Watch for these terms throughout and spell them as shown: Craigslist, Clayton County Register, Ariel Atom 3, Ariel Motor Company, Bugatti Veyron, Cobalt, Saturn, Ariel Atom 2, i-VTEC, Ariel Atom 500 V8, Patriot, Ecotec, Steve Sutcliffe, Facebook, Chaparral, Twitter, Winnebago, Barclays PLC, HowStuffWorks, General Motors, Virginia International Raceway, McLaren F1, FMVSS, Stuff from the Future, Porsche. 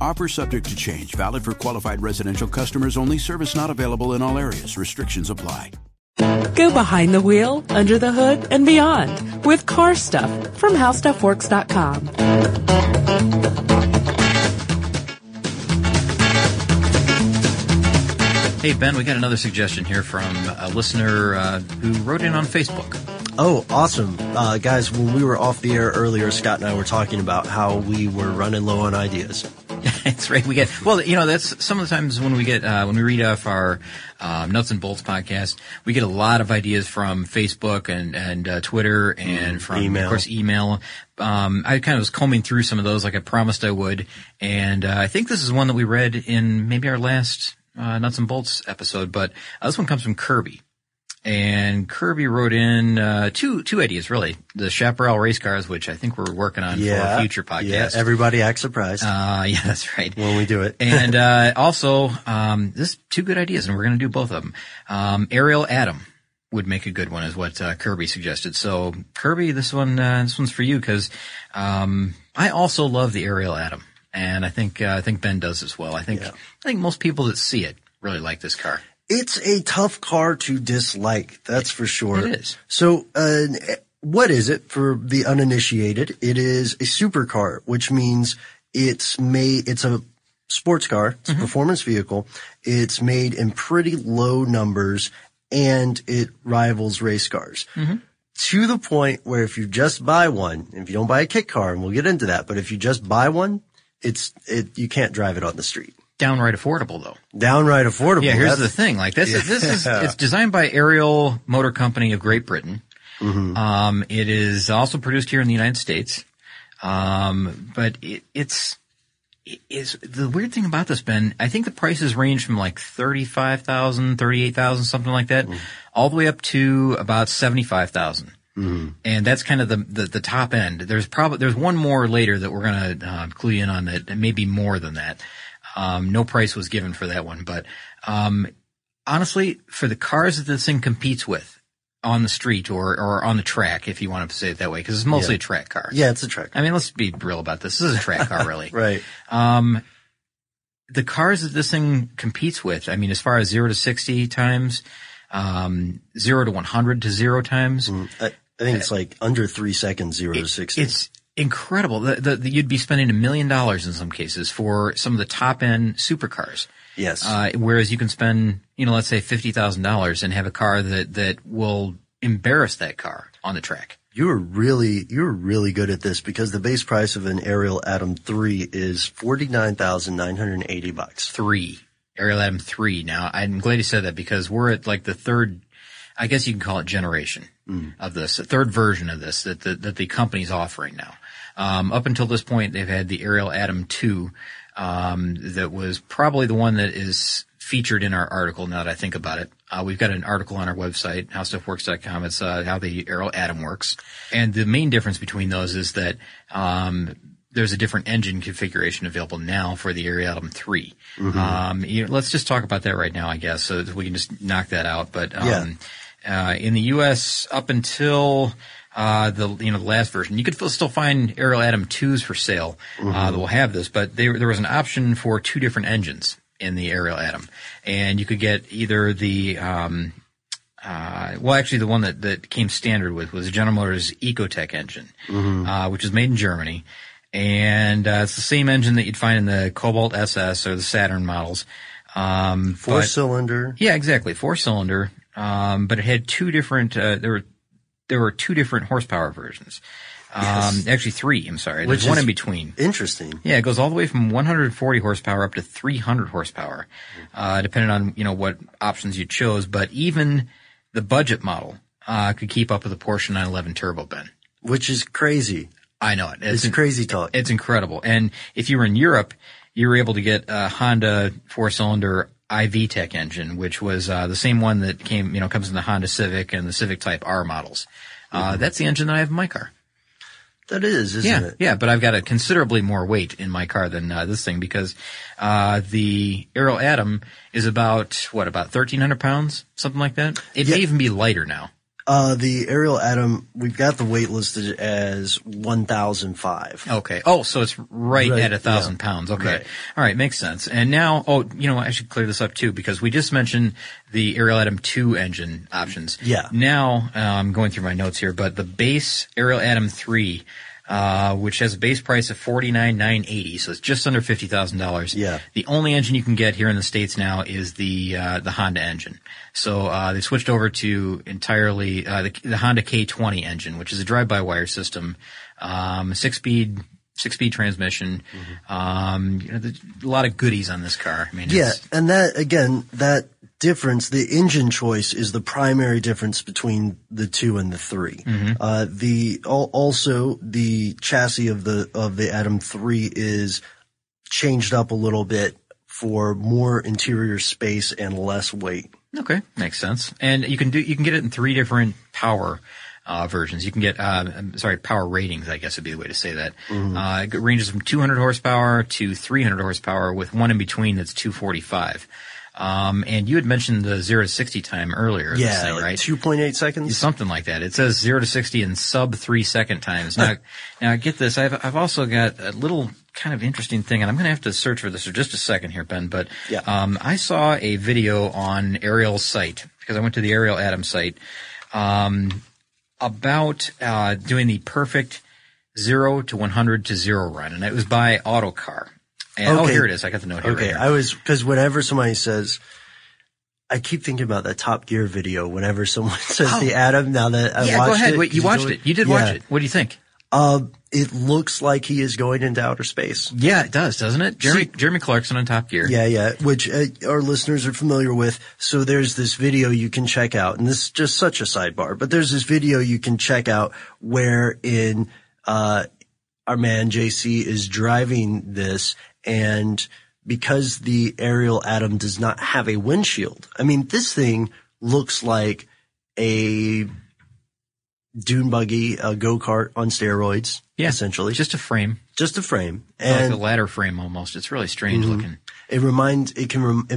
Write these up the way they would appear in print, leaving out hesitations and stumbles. Offer subject to change. Valid for qualified residential customers only. Service not available in all areas. Restrictions apply. Go behind the wheel, under the hood, and beyond with Car Stuff from HowStuffWorks.com. Hey, Ben, we got another suggestion here from a listener who wrote in on Facebook. Oh, awesome. Guys, when we were off the air earlier, Scott and I were talking about how we were running low on ideas. That's right. We get, well, you know, that's some of the times when we get, when we read off our Nuts and Bolts podcast, we get a lot of ideas from Facebook and Twitter and from, email. Of course, email. I kind of was combing through some of those like I promised I would. And I think this is one that we read in maybe our last Nuts and Bolts episode, but this one comes from Kirby. And Kirby wrote in two ideas, really. The Chaparral race cars, which I think we're working on for a future podcast. Yeah, everybody acts surprised. Yeah, that's right. When we do it. And also, this two good ideas, and we're going to do both of them. Ariel Atom would make a good one, is what Kirby suggested. So, Kirby, this one's for you, because I also love the Ariel Atom, and I think Ben does as well. I think most people that see it really like this car. It's a tough car to dislike, that's for sure. It is. So, what is it for the uninitiated? It is a supercar, which means it's a sports car, it's a performance vehicle. It's made in pretty low numbers and it rivals race cars. Mm-hmm. To the point where if you just buy one, if you don't buy a kit car, and we'll get into that, but if you just buy one, you can't drive it on the street. Downright affordable, though. Downright affordable. Yeah, here's the thing. Like this is it's designed by Ariel Motor Company of Great Britain. Mm-hmm. It is also produced here in the United States. But it is the weird thing about this, Ben. I think the prices range from like $35,000, $38,000, something like that, all the way up to about $75,000. Mm-hmm. And that's kind of the top end. There's one more later that we're gonna clue you in on that maybe more than that. No price was given for that one, but honestly, for the cars that this thing competes with on the street or on the track, if you want to say it that way, because it's mostly a track car. Yeah, it's a track car. I mean, let's be real about this. This is a track car, really. Right. The cars that this thing competes with, I mean, as far as 0 to 60 times, 0 to 100 to 0 times. I think it's like under 3 seconds, 0 to 60. It's incredible. You'd be spending $1 million in some cases for some of the top end supercars. Yes. Whereas you can spend, let's say $50,000 and have a car that will embarrass that car on the track. You were really good at this, because the base price of an Ariel Atom 3 is $49,980. Ariel Atom 3. Now, I'm glad you said that, because we're at like the third, I guess you can call it generation of this, the third version of this that the company's offering now. Up until this point, they've had the Ariel Atom 2, that was probably the one that is featured in our article, now that I think about it. We've got an article on our website, howstuffworks.com. It's how the Ariel Atom works. And the main difference between those is that there's a different engine configuration available now for the Ariel Atom 3. Mm-hmm. Let's just talk about that right now, I guess, so that we can just knock that out. But in the U.S., up until the last version, you could still find Ariel Atom 2s for sale that will have this. But there was an option for two different engines in the Ariel Atom, and you could get either the the one that came standard with was General Motors' Ecotec engine, which is made in Germany. And it's the same engine that you'd find in the Cobalt SS or the Saturn models. Four-cylinder. Yeah, exactly. Four-cylinder. But it had two different there were two different horsepower versions. Yes. Actually three, I'm sorry. There's one in between. Interesting. Yeah, it goes all the way from 140 horsepower up to 300 horsepower, depending on, what options you chose. But even the budget model could keep up with the Porsche 911 Turbo Ben. Which is crazy. I know it. It's crazy talk. It's incredible. And if you were in Europe, you were able to get a Honda four-cylinder i-VTEC engine, which was the same one that comes in the Honda Civic and the Civic Type R models. That's the engine that I have in my car. That is, isn't it? Yeah, but I've got a considerably more weight in my car than this thing because the Ariel Atom is about 1,300 pounds, something like that? It may even be lighter now. The Ariel Atom, we've got the weight listed as 1,005. Okay. Oh, so it's right at 1,000 pounds. Okay. Right. All right. Makes sense. And now, I should clear this up too because we just mentioned the Ariel Atom 2 engine options. Yeah. Now, I'm going through my notes here, but the base Ariel Atom 3, which has a base price of $49,980, so it's just under $50,000. Yeah. The only engine you can get here in the States now is the Honda engine. So they switched over to entirely the Honda K20 engine, which is a drive-by-wire system, six-speed transmission. Mm-hmm. A lot of goodies on this car. And that difference, the engine choice is the primary difference between the 2 and the 3. Mm-hmm. Also the chassis of the Atom 3 is changed up a little bit for more interior space and less weight. Okay, makes sense. And you can get it in three different power versions. You can get power ratings, I guess would be the way to say that. Mm-hmm. It ranges from 200 horsepower to 300 horsepower, with one in between that's 245. And you had mentioned the 0 to 60 time earlier. Yeah, thing, right? 2.8 seconds? Something like that. It says 0 to 60 in sub 3 second times. Now get this. I've also got a little kind of interesting thing, and I'm going to have to search for this for just a second here, Ben. But I saw a video on Ariel's site, because I went to the Ariel Atom site, about doing the perfect 0 to 100 to 0 run. And it was by Autocar. And, okay. Oh, here it is. I got the note here. Okay, right here. Because whenever somebody says, I keep thinking about that Top Gear video. Whenever someone says the Atom, now that I watched it. Yeah, go ahead. Wait, you watched it. You did watch it. What do you think? It looks like he is going into outer space. Yeah, it does, doesn't it? Jeremy Clarkson on Top Gear. Yeah, which our listeners are familiar with. So there's this video you can check out, and this is just such a sidebar. But there's this video you can check out where our man JC is driving this. And because the Ariel Atom does not have a windshield, this thing looks like a dune buggy, a go-kart on steroids, essentially. Just a frame. And like a ladder frame almost. It's really strange looking. It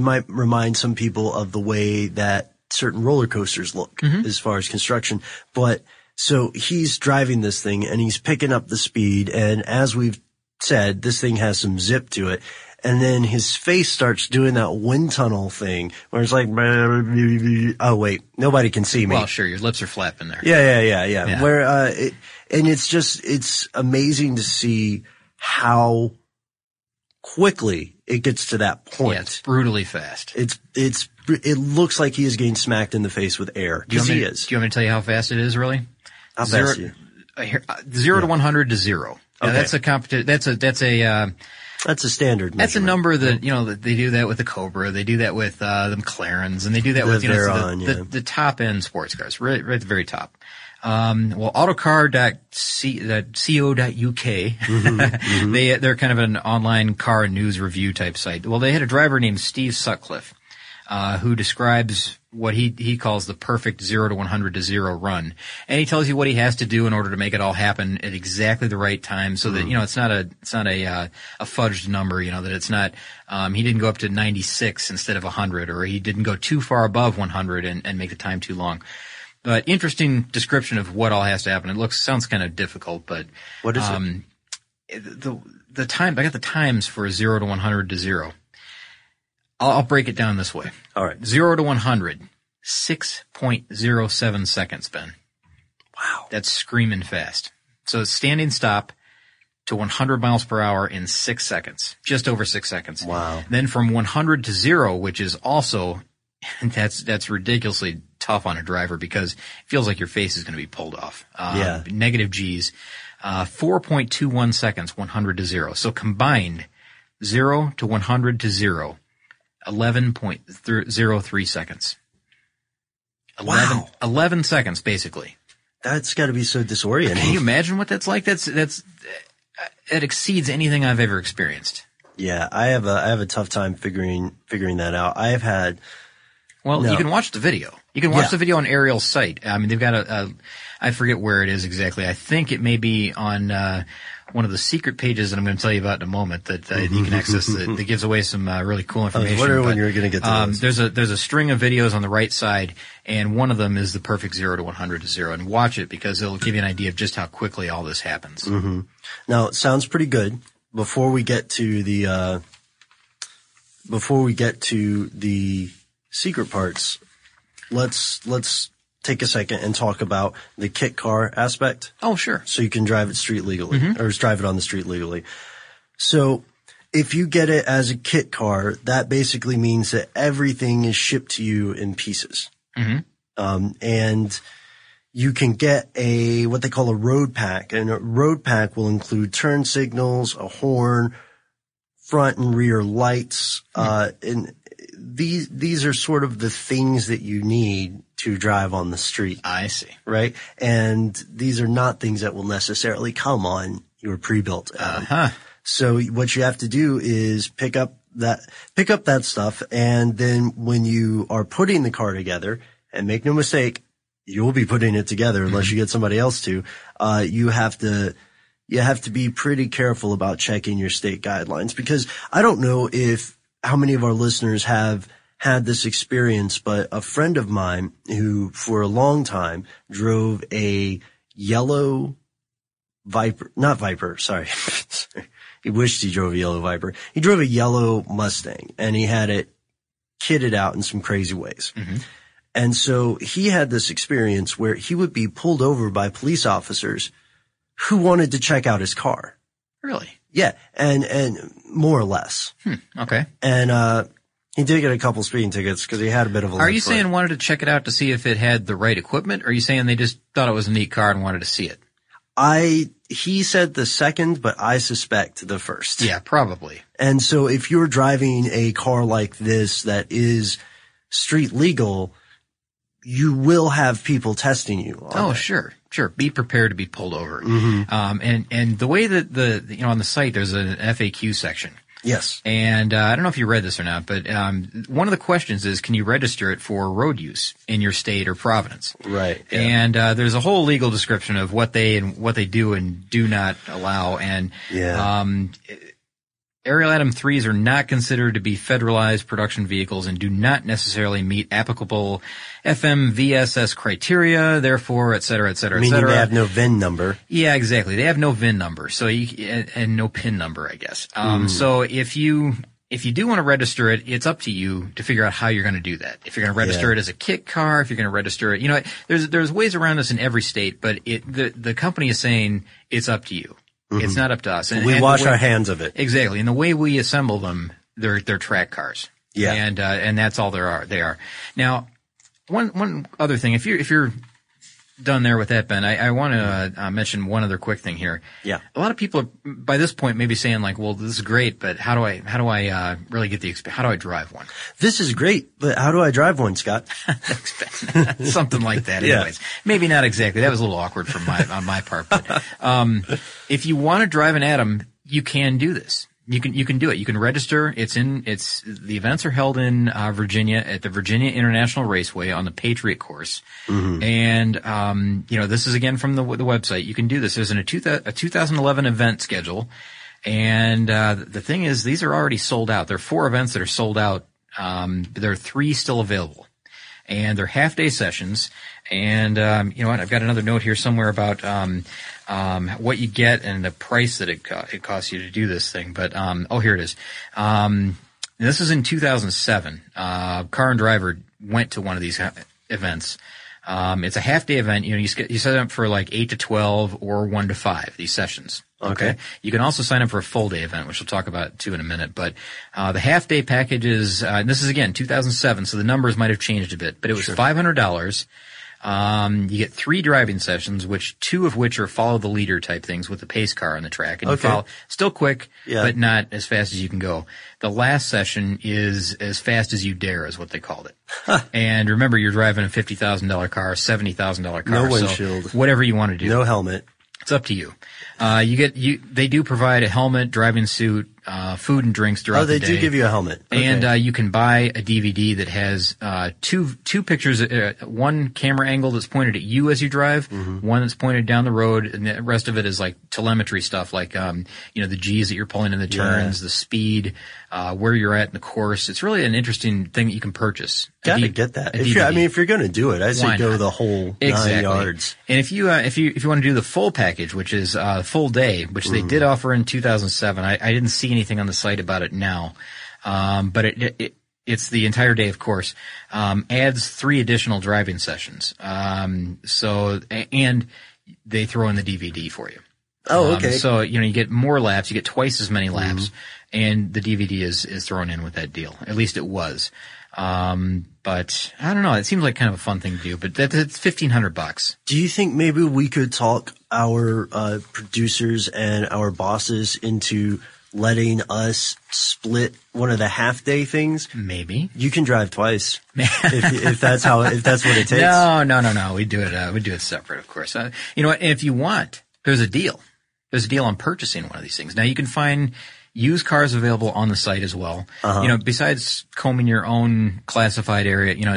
might remind some people of the way that certain roller coasters look as far as construction. But so he's driving this thing and he's picking up the speed. And as we've said, this thing has some zip to it, and then his face starts doing that wind tunnel thing where it's like, oh wait, nobody can see me. Well, sure, your lips are flapping there. Yeah. Where and it's amazing to see how quickly it gets to that point. Yeah, it's brutally fast. It looks like he is getting smacked in the face with air. Do you want me to tell you how fast it is? Really? How fast? Zero to 100 to zero. Okay. Yeah, that's a standard measurement. That's a number that, they do that with the Cobra, they do that with the McLarens, and they do that with the top end sports cars, right at the very top. Autocar.co.uk, they're kind of an online car news review type site. Well, they had a driver named Steve Sutcliffe. who describes what he calls the perfect 0 to 100 to 0 run. And he tells you what he has to do in order to make it all happen at exactly the right time so that, you know, it's not a fudged number, you know, that it's not, he didn't go up to 96 instead of 100, or he didn't go too far above 100 and make the time too long. But interesting description of what all has to happen. It sounds kind of difficult, but what is it? The time, I got the times for 0 to 100 to 0. I'll break it down this way. All right. 0 to 100, 6.07 seconds, Ben. Wow. That's screaming fast. So standing stop to 100 miles per hour in 6 seconds, just over 6 seconds. Wow. Then from 100 to 0, which is also, that's ridiculously tough on a driver because it feels like your face is going to be pulled off. Yeah. Negative G's, 4.21 seconds, 100 to 0. So combined, 0 to 100 to 0. 11.03 seconds. 11, wow. 11 seconds, basically. That's got to be so disorienting. Can you imagine what that's like? That exceeds anything I've ever experienced. Yeah, I have a tough time figuring that out. I have had. Well, no. You can watch the video. You can watch the video on Ariel's site. I mean, they've got I forget where it is exactly. I think it may be on one of the secret pages that I'm going to tell you about in a moment that you can access that gives away some really cool information. I was wondering when you were going to get to those. There's a string of videos on the right side, and one of them is the perfect 0 to 100 to 0. And watch it because it'll give you an idea of just how quickly all this happens. Mm-hmm. Now, it sounds pretty good. Before we get to the secret parts, let's take a second and talk about the kit car aspect. Oh, sure. So you can drive it street legally, or drive it on the street legally. So if you get it as a kit car, that basically means that everything is shipped to you in pieces. Mm-hmm. And you can get what they call a road pack, and a road pack will include turn signals, a horn, front and rear lights, and these are sort of the things that you need to drive on the street. I see. Right? And these are not things that will necessarily come on your pre-built. So what you have to do is pick up that stuff. And then when you are putting the car together, and make no mistake, you'll be putting it together unless you get somebody else to, you have to be pretty careful about checking your state guidelines, because I don't know how many of our listeners have had this experience, but a friend of mine who for a long time drove a yellow Viper, not Viper, sorry. He wished he drove a yellow Viper. He drove a yellow Mustang, and he had it kitted out in some crazy ways. Mm-hmm. And so he had this experience where he would be pulled over by police officers who wanted to check out his car. Really? Yeah, and more or less. Okay. And he did get a couple speeding tickets because he had a bit of a. Are you saying wanted to check it out to see if it had the right equipment? Or are you saying they just thought it was a neat car and wanted to see it? He said the second, but I suspect the first. Yeah, probably. And so if you're driving a car like this that is street legal, you will have people testing you on it. Sure. Be prepared to be pulled over. Mm-hmm. And the way that on the site, there's an FAQ section. Yes. And, I don't know if you read this or not, but, one of the questions is, can you register it for road use in your state or province? Right. Yeah. And, there's a whole legal description of what they do and do not allow. And, Ariel Atom 3s are not considered to be federalized production vehicles and do not necessarily meet applicable FMVSS criteria, therefore, et cetera, et cetera, et cetera. Meaning they have no VIN number. Yeah, exactly. They have no VIN number, and no PIN number, I guess. So if you do want to register it, it's up to you to figure out how you're going to do that. If you're going to register it as a kit car, if you're going to register it, you know, there's ways around this in every state, but the company is saying it's up to you. It's not up to us. And we wash our hands of it. Exactly. And the way we assemble them, they're track cars. Yeah. And that's all they are. Now, one other thing, if you're done there with that, Ben, I want to mention one other quick thing here. Yeah. A lot of people are, by this point, maybe saying like, well, this is great, but how do I really get the experience? How do I drive one? This is great, but how do I drive one, Scott? Something like that. Anyways, maybe not exactly. That was a little awkward on my part, but, if you want to drive an Atom, you can do this. You can do it. You can register. The events are held in Virginia at the Virginia International Raceway on the Patriot course. Mm-hmm. And, this is again from the website. You can do this. There's a 2011 event schedule. And, the thing is, these are already sold out. There are 4 events that are sold out. There are 3 still available. And they're half-day sessions. And, you know what? I've got another note here somewhere about, what you get and the price that it costs you to do this thing. But, here it is. This is in 2007. Car and Driver went to one of these events. It's a half-day event. You know, you set it up for like 8 to 12 or 1 to 5, these sessions. Okay. You can also sign up for a full-day event, which we'll talk about too in a minute. But the half-day package is and this is, again, 2007, so the numbers might have changed a bit. But it was $500. You get 3 driving sessions, which 2 of which are follow the leader type things with the pace car on the track. And you follow, still quick, but not as fast as you can go. The last session is as fast as you dare is what they called it. And remember, you're driving a $50,000 car, a $70,000 car. No windshield. So whatever you want to do. No helmet. It's up to you. They do provide a helmet, driving suit, food and drinks throughout the day. Oh, they do give you a helmet. Okay. And, you can buy a DVD that has, two pictures, one camera angle that's pointed at you as you drive, mm-hmm. one that's pointed down the road, and the rest of it is like telemetry stuff, like, the G's that you're pulling in the turns, the speed, where you're at in the course. It's really an interesting thing that you can purchase. Gotta get that. If you're gonna do it, I say go the whole 9 yards. And if you want to do the full package, which is, full day, which they did offer in 2007. I didn't see anything on the site about it now. But it's the entire day, of course. Adds 3 additional driving sessions. And they throw in the DVD for you. Oh, okay. So, you get more laps, you get twice as many laps, and the DVD is thrown in with that deal. At least it was. But I don't know. It seems like kind of a fun thing to do, but it's $1,500. Do you think maybe we could talk our producers and our bosses into letting us split one of the half-day things? Maybe you can drive twice if that's what it takes. No. We do it separate, of course. You know what? If you want, there's a deal. There's a deal on purchasing one of these things. Now you can find used cars available on the site as well. Uh-huh. Besides combing your own classified area, your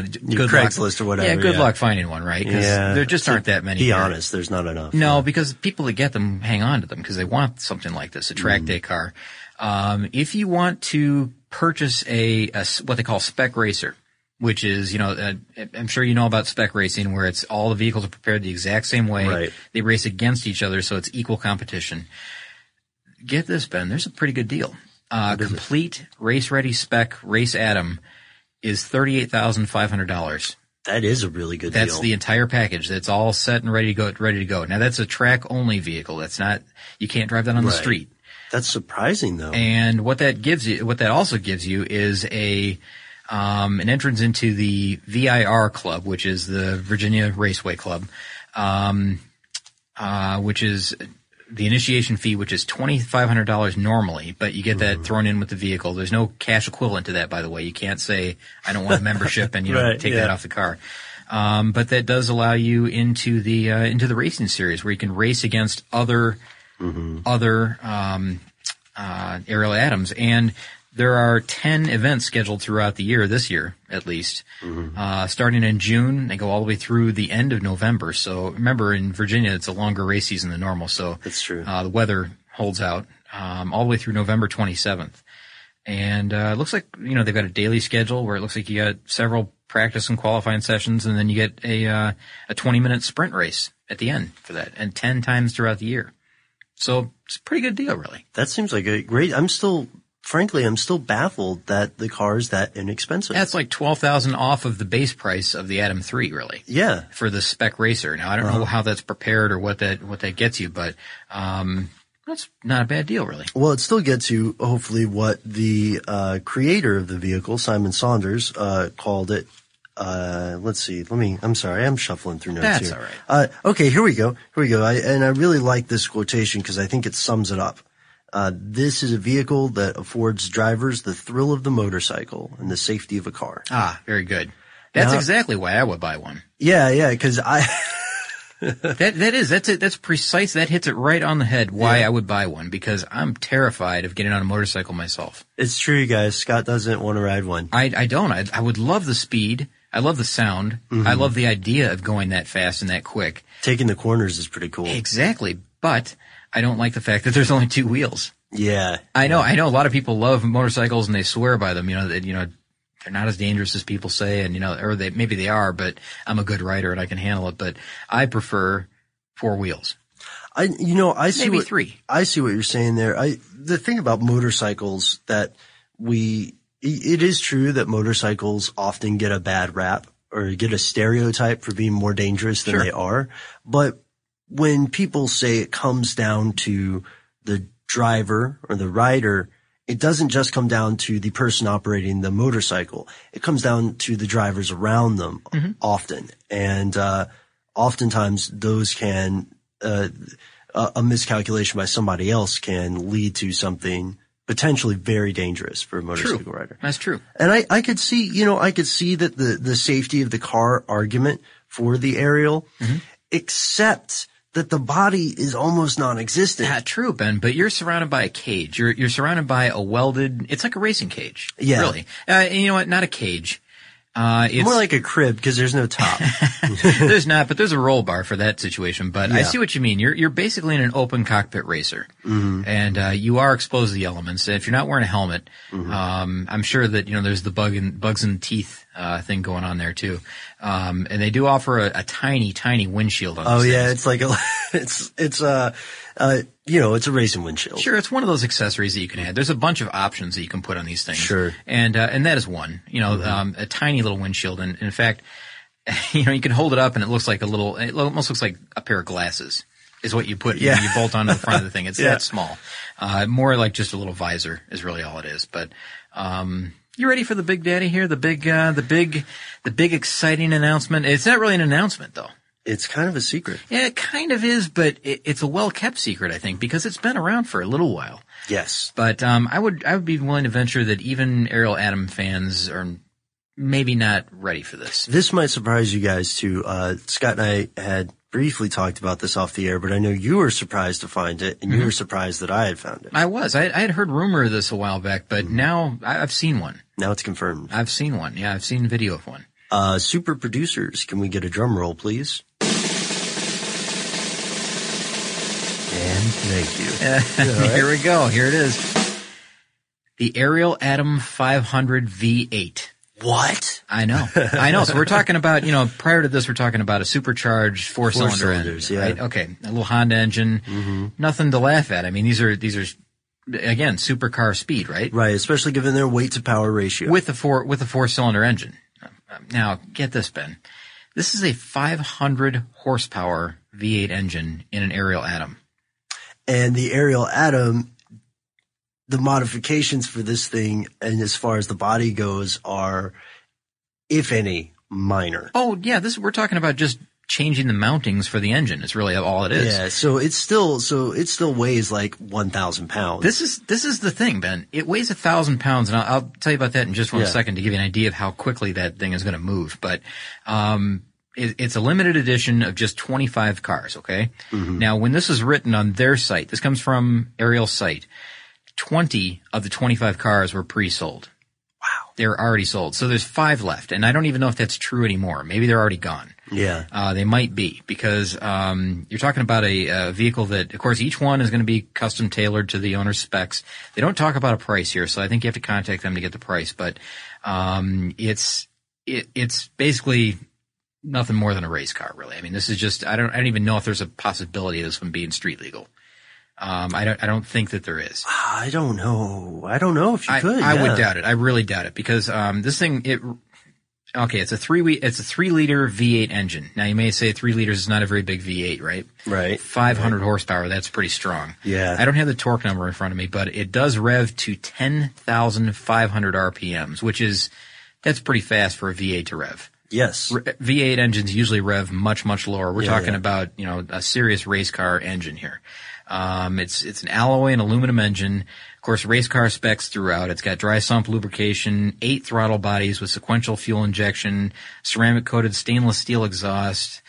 Craigslist or whatever. Yeah, good luck finding one, right? Because there just aren't that many. Be honest, there's not enough. No, because people that get them hang on to them because they want something like this, a track day car. If you want to purchase a what they call spec racer, which is, I'm sure you know about spec racing where it's all the vehicles are prepared the exact same way. Right. They race against each other, so it's equal competition. Get this, Ben. There's a pretty good deal. Complete race-ready spec race Atom is $38,500. That is a really good deal. That's the entire package. That's all set and ready to go. Now that's a track-only vehicle. That's not. You can't drive that on the street. That's surprising, though. And what that also gives you, is an entrance into the VIR Club, which is the Virginia Raceway Club, which is the initiation fee, which is $2,500 normally, but you get that thrown in with the vehicle. There's no cash equivalent to that, by the way. You can't say, I don't want a membership and take that off the car. But that does allow you into the racing series where you can race against other Ariel Atoms. And there are 10 events scheduled throughout the year, this year at least, starting in June. They go all the way through the end of November. So remember, in Virginia, it's a longer race season than normal. So that's true. The weather holds out all the way through November 27th. And it looks like they've got a daily schedule where it looks like you got several practice and qualifying sessions, and then you get a 20-minute sprint race at the end for that, and 10 times throughout the year. So it's a pretty good deal, really. That seems like a great – Frankly, I'm still baffled that the car is that inexpensive. That's like $12,000 off of the base price of the Atom 3, really. Yeah. For the spec racer. Now, I don't know how that's prepared or what that gets you, but that's not a bad deal, really. Well, it still gets you, hopefully, what the creator of the vehicle, Simon Saunders, called it. Let's see. I'm sorry. I'm shuffling through notes here. That's all right. Okay, here we go. I really like this quotation because I think it sums it up. This is a vehicle that affords drivers the thrill of the motorcycle and the safety of a car. Ah, very good. That's exactly why I would buy one. Yeah, because I That's precise. That hits it right on the head why I would buy one, because I'm terrified of getting on a motorcycle myself. It's true, you guys. Scott doesn't want to ride one. I don't. I would love the speed. I love the sound. Mm-hmm. I love the idea of going that fast and that quick. Taking the corners is pretty cool. Exactly. But I don't like the fact that there's only two wheels. Yeah. I know a lot of people love motorcycles and they swear by them, that they're not as dangerous as people say, and maybe they are, but I'm a good rider and I can handle it, but I prefer four wheels. Maybe three. I see what you're saying there. The thing about motorcycles it is true that motorcycles often get a bad rap or get a stereotype for being more dangerous than they are. But when people say it comes down to the driver or the rider, it doesn't just come down to the person operating the motorcycle. It comes down to the drivers around them often. And oftentimes those can a miscalculation by somebody else can lead to something potentially very dangerous for a motorcycle rider. That's true. And I could see that the safety of the car argument for the Ariel, except that the body is almost non-existent. Yeah, true, Ben, but you're surrounded by a cage. You're surrounded by a welded – it's like a racing cage. Yeah. Really. And you know what? Not a cage. It's more like a crib because there's no top. There's not, but there's a roll bar for that situation. But I see what you mean. You're basically in an open cockpit racer, and you are exposed to the elements. If you're not wearing a helmet, I'm sure that there's the bugs and teeth thing going on there too. And they do offer a tiny, tiny windshield on this. It's like it's a racing windshield. Sure, it's one of those accessories that you can add. There's a bunch of options that you can put on these things. Sure. And that is one, a tiny little windshield. And in fact, you can hold it up and it looks like it almost looks like a pair of glasses is what you put, you bolt onto the front of the thing. It's that small. More like just a little visor is really all it is. But, you ready for the big daddy here? The big exciting announcement. It's not really an announcement though. It's kind of a secret. Yeah, it kind of is, but it's a well-kept secret, I think, because it's been around for a little while. Yes. But, I would be willing to venture that even Ariel Atom fans are maybe not ready for this. This might surprise you guys too. Scott and I had briefly talked about this off the air, but I know you were surprised to find it, and you were surprised that I had found it. I was. I had heard rumor of this a while back, but now I've seen one. Now it's confirmed. I've seen one. Yeah, I've seen video of one. Super producers, can we get a drum roll, please? And thank you. Here we go. Here it is. The Ariel Atom 500 V8. What? I know. So we're talking about, prior to this, we're talking about a supercharged four-cylinder engine, right? Okay, a little Honda engine. Nothing to laugh at. I mean, these are again supercar speed, right? Right, especially given their weight to power ratio with a four-cylinder engine. Now, get this, Ben. This is a 500 horsepower V8 engine in an Ariel Atom. And the Ariel Atom, the modifications for this thing, and as far as the body goes, are, if any, minor. Oh, yeah. We're talking about just changing the mountings for the engine. It's really all it is. Yeah. So it still weighs like 1,000 pounds. This is the thing, Ben. It weighs 1,000 pounds, and I'll tell you about that in just one second to give you an idea of how quickly that thing is going to move. But, it's a limited edition of just 25 cars. Okay. Now, when this is written on their site, this comes from Ariel's site, 20 of the 25 cars were pre-sold. Wow. They were already sold. So there's 5 left. And I don't even know if that's true anymore. Maybe they're already gone. Yeah. They might be, because you're talking about a vehicle that, of course, each one is going to be custom tailored to the owner's specs. They don't talk about a price here, so I think you have to contact them to get the price. But it's basically nothing more than a race car, really. I mean, this is just I don't even know if there's a possibility of this one being street legal. I don't think that there is. I don't know if you could. I would doubt it. I really doubt it, because this thing, it's a 3-liter V8 engine. Now you may say 3 liters is not a very big V8, right? Right. 500 horsepower, that's pretty strong. Yeah. I don't have the torque number in front of me, but it does rev to 10,500 RPMs, which is pretty fast for a V8 to rev. Yes. V8 engines usually rev much, much lower. We're talking about, a serious race car engine here. It's an alloy and aluminum engine. Of course, race car specs throughout. It's got dry sump lubrication, 8 throttle bodies with sequential fuel injection, ceramic coated stainless steel exhaust.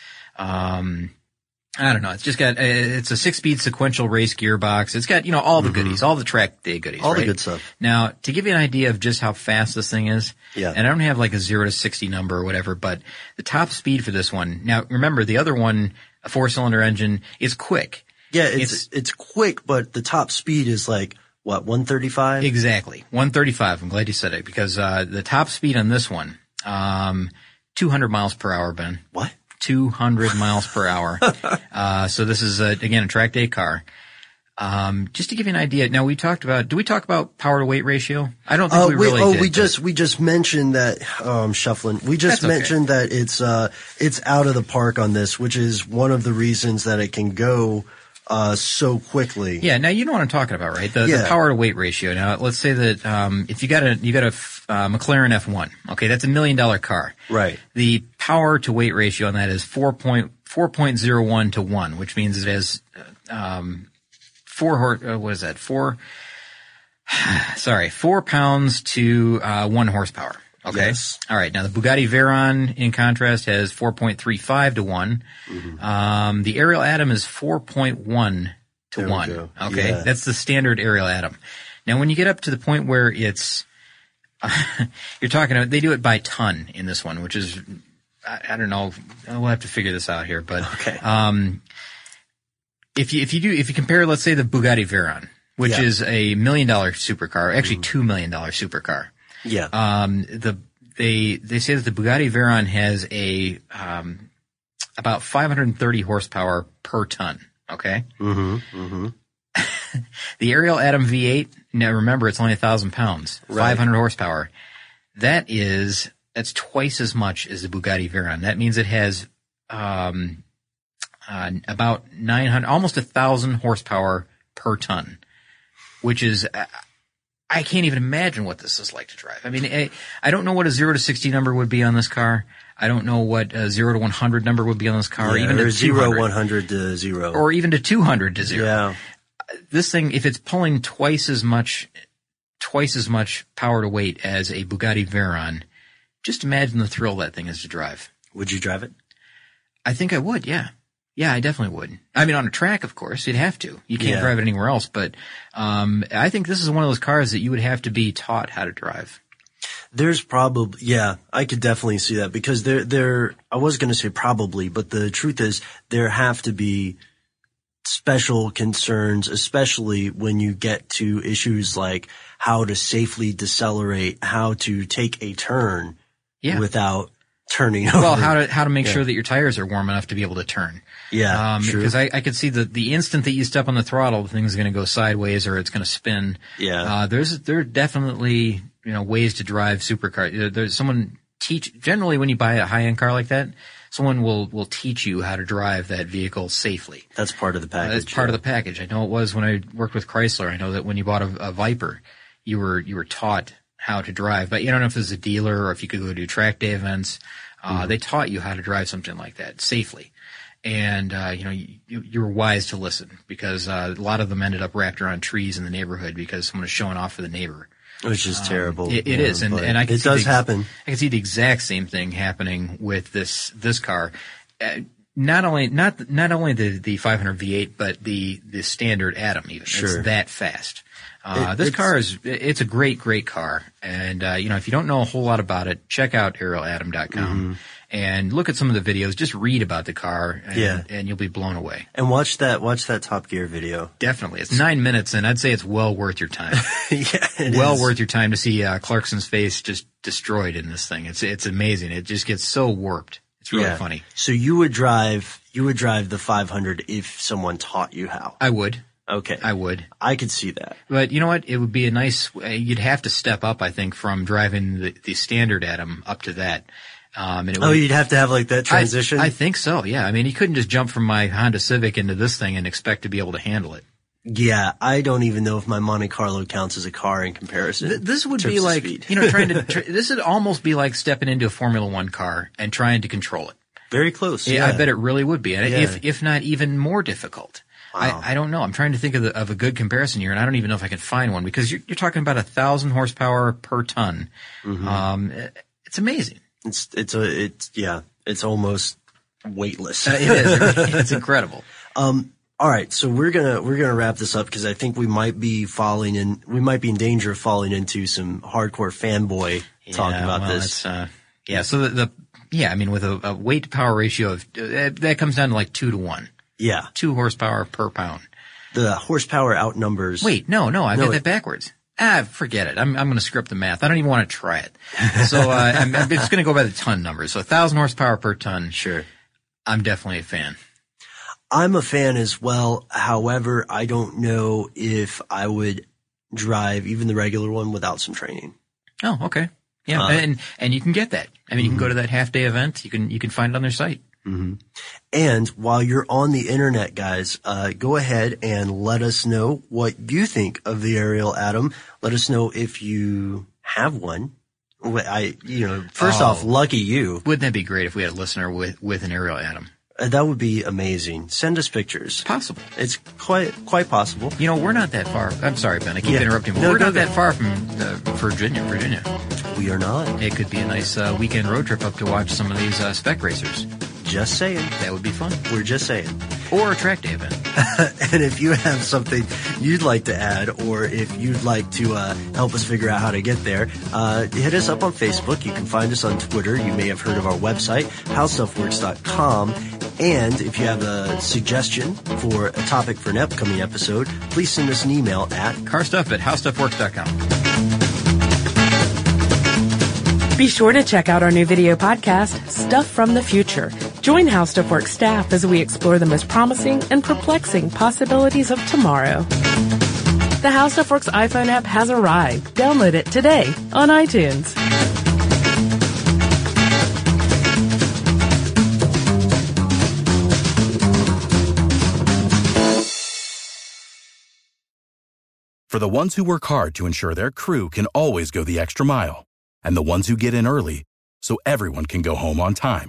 I don't know. It's just got, it's a 6-speed sequential race gearbox. It's got, you know, all the goodies, all the track day goodies. All the good stuff. Now, to give you an idea of just how fast this thing is, and I don't have like a 0 to 60 number or whatever, but the top speed for this one, now remember the other one, a 4-cylinder engine, is quick. Yeah, it's quick, but the top speed is like, what, 135? Exactly. 135. I'm glad you said it because, the top speed on this one, 200 miles per hour, Ben. What? 200 miles per hour. So this is, again, a track day car. Just to give you an idea, now we talked about, do we talk about power to weight ratio? I don't think we really did. We just mentioned that, that it's out of the park on this, which is one of the reasons that it can go, so quickly. Yeah. Now you know what I'm talking about, right? The power to weight ratio. Now let's say that, if you got a McLaren F1. Okay. That's $1 million car. Right. The power to weight ratio on that is 4.01 to 1, which means it has, four pounds to 1 horsepower. Okay. Yes. All right. Now the Bugatti Veyron, in contrast, has 4.35 to 1. Mm-hmm. The Ariel Atom is 4.1 to 1. Go. Okay. Yeah. That's the standard Ariel Atom. Now when you get up to the point where it's, you're talking about, they do it by ton in this one, which is, I don't know. We'll have to figure this out here, but, okay. If you compare, let's say, the Bugatti Veyron, which is a $1 million supercar, actually $2 million supercar. Yeah. They say that the Bugatti Veyron has a, about 530 horsepower per ton. Okay. The Ariel Atom V8, now remember, it's only 1,000 pounds, right. 500 horsepower. That's twice as much as the Bugatti Veyron. That means it has, about 900, almost 1,000 horsepower per ton, which is, I can't even imagine what this is like to drive. I mean, I don't know what a 0 to 60 number would be on this car. I don't know what a 0 to 100 number would be on this car. Yeah, even or 0, 100 to 0. Or even to 200 to 0. Yeah. This thing, if it's pulling twice as much power to weight as a Bugatti Veyron, just imagine the thrill that thing is to drive. Would you drive it? I think I would, yeah. Yeah, I definitely would. I mean, on a track, of course, you'd have to. You can't drive it anywhere else. But I think this is one of those cars that you would have to be taught how to drive. There's probably, I could definitely see that because I was going to say probably, but the truth is there have to be special concerns, especially when you get to issues like how to safely decelerate, how to take a turn without turning over. Well, how to make sure that your tires are warm enough to be able to turn. Yeah, true. Because I could see that the instant that you step on the throttle, the thing's going to go sideways or it's going to spin. Yeah. There are definitely, you know, ways to drive supercars. There's someone generally when you buy a high-end car like that, someone will teach you how to drive that vehicle safely. That's part of the package. That's part of the package. I know it was when I worked with Chrysler. I know that when you bought a Viper, you were taught how to drive, but you don't know if it was a dealer or if you could go do track day events. They taught you how to drive something like that safely. And, you know, you were wise to listen because, a lot of them ended up wrapped around trees in the neighborhood because someone was showing off for the neighbor. Which is terrible. It is. And it does happen. I can see the exact same thing happening with this car. Not only the 500 V8, but the standard Atom even. Sure. It's that fast. This car is a great car. And, you know, if you don't know a whole lot about it, check out ArielAtom.com and look at some of the videos. Just read about the car and you'll be blown away. And watch that Top Gear video. Definitely. It's 9 minutes and I'd say it's well worth your time. Worth your time to see, Clarkson's face just destroyed in this thing. It's amazing. It just gets so warped. It's really funny. So you would drive the 500 if someone taught you how. I would. Okay. I would. I could see that. But you know what? It would be a nice – you'd have to step up, I think, from driving the standard Atom up to that. You'd have to have like that transition? I think so, yeah. I mean, you couldn't just jump from my Honda Civic into this thing and expect to be able to handle it. Yeah, I don't even know if my Monte Carlo counts as a car in comparison. This would be like – you know, this would almost be like stepping into a Formula One car and trying to control it. Very close. Yeah, I bet it really would be, if not even more difficult. Wow. I don't know. I'm trying to think of a good comparison here, and I don't even know if I can find one because you're talking about 1,000 horsepower per ton. It's amazing. It's almost weightless. It is. It's incredible. All right, so we're gonna wrap this up because I think we might be in danger of falling into some hardcore fanboy talk about this. So with a weight to power ratio of that comes down to like 2 to 1. Yeah, 2 horsepower per pound. The horsepower outnumbers. Wait, no, I got that backwards. Forget it. I'm going to script the math. I don't even want to try it. So I'm just going to go by the ton number. So 1,000 horsepower per ton. Sure. I'm definitely a fan. I'm a fan as well. However, I don't know if I would drive even the regular one without some training. Oh, okay. Yeah, and you can get that. I mean, you can go to that half-day event. You can find it on their site. Mm-hmm. And while you're on the internet, guys, go ahead and let us know what you think of the Ariel Atom. Let us know if you have one. First off, lucky you. Wouldn't that be great if we had a listener with an Ariel Atom? That would be amazing. Send us pictures. Possible. It's quite possible. You know, we're not that far. I'm sorry, Ben. I keep interrupting. But we're not that far from Virginia. We are not. It could be a nice weekend road trip up to watch some of these spec racers. Just saying. That would be fun. We're just saying. Or a track day event. And if you have something you'd like to add, or if you'd like to help us figure out how to get there, hit us up on Facebook. You can find us on Twitter. You may have heard of our website, howstuffworks.com. And if you have a suggestion for a topic for an upcoming episode, please send us an email at carstuff@howstuffworks.com. Be sure to check out our new video podcast, Stuff from the Future. Join HowStuffWorks staff as we explore the most promising and perplexing possibilities of tomorrow. The HowStuffWorks iPhone app has arrived. Download it today on iTunes. For the ones who work hard to ensure their crew can always go the extra mile, and the ones who get in early so everyone can go home on time,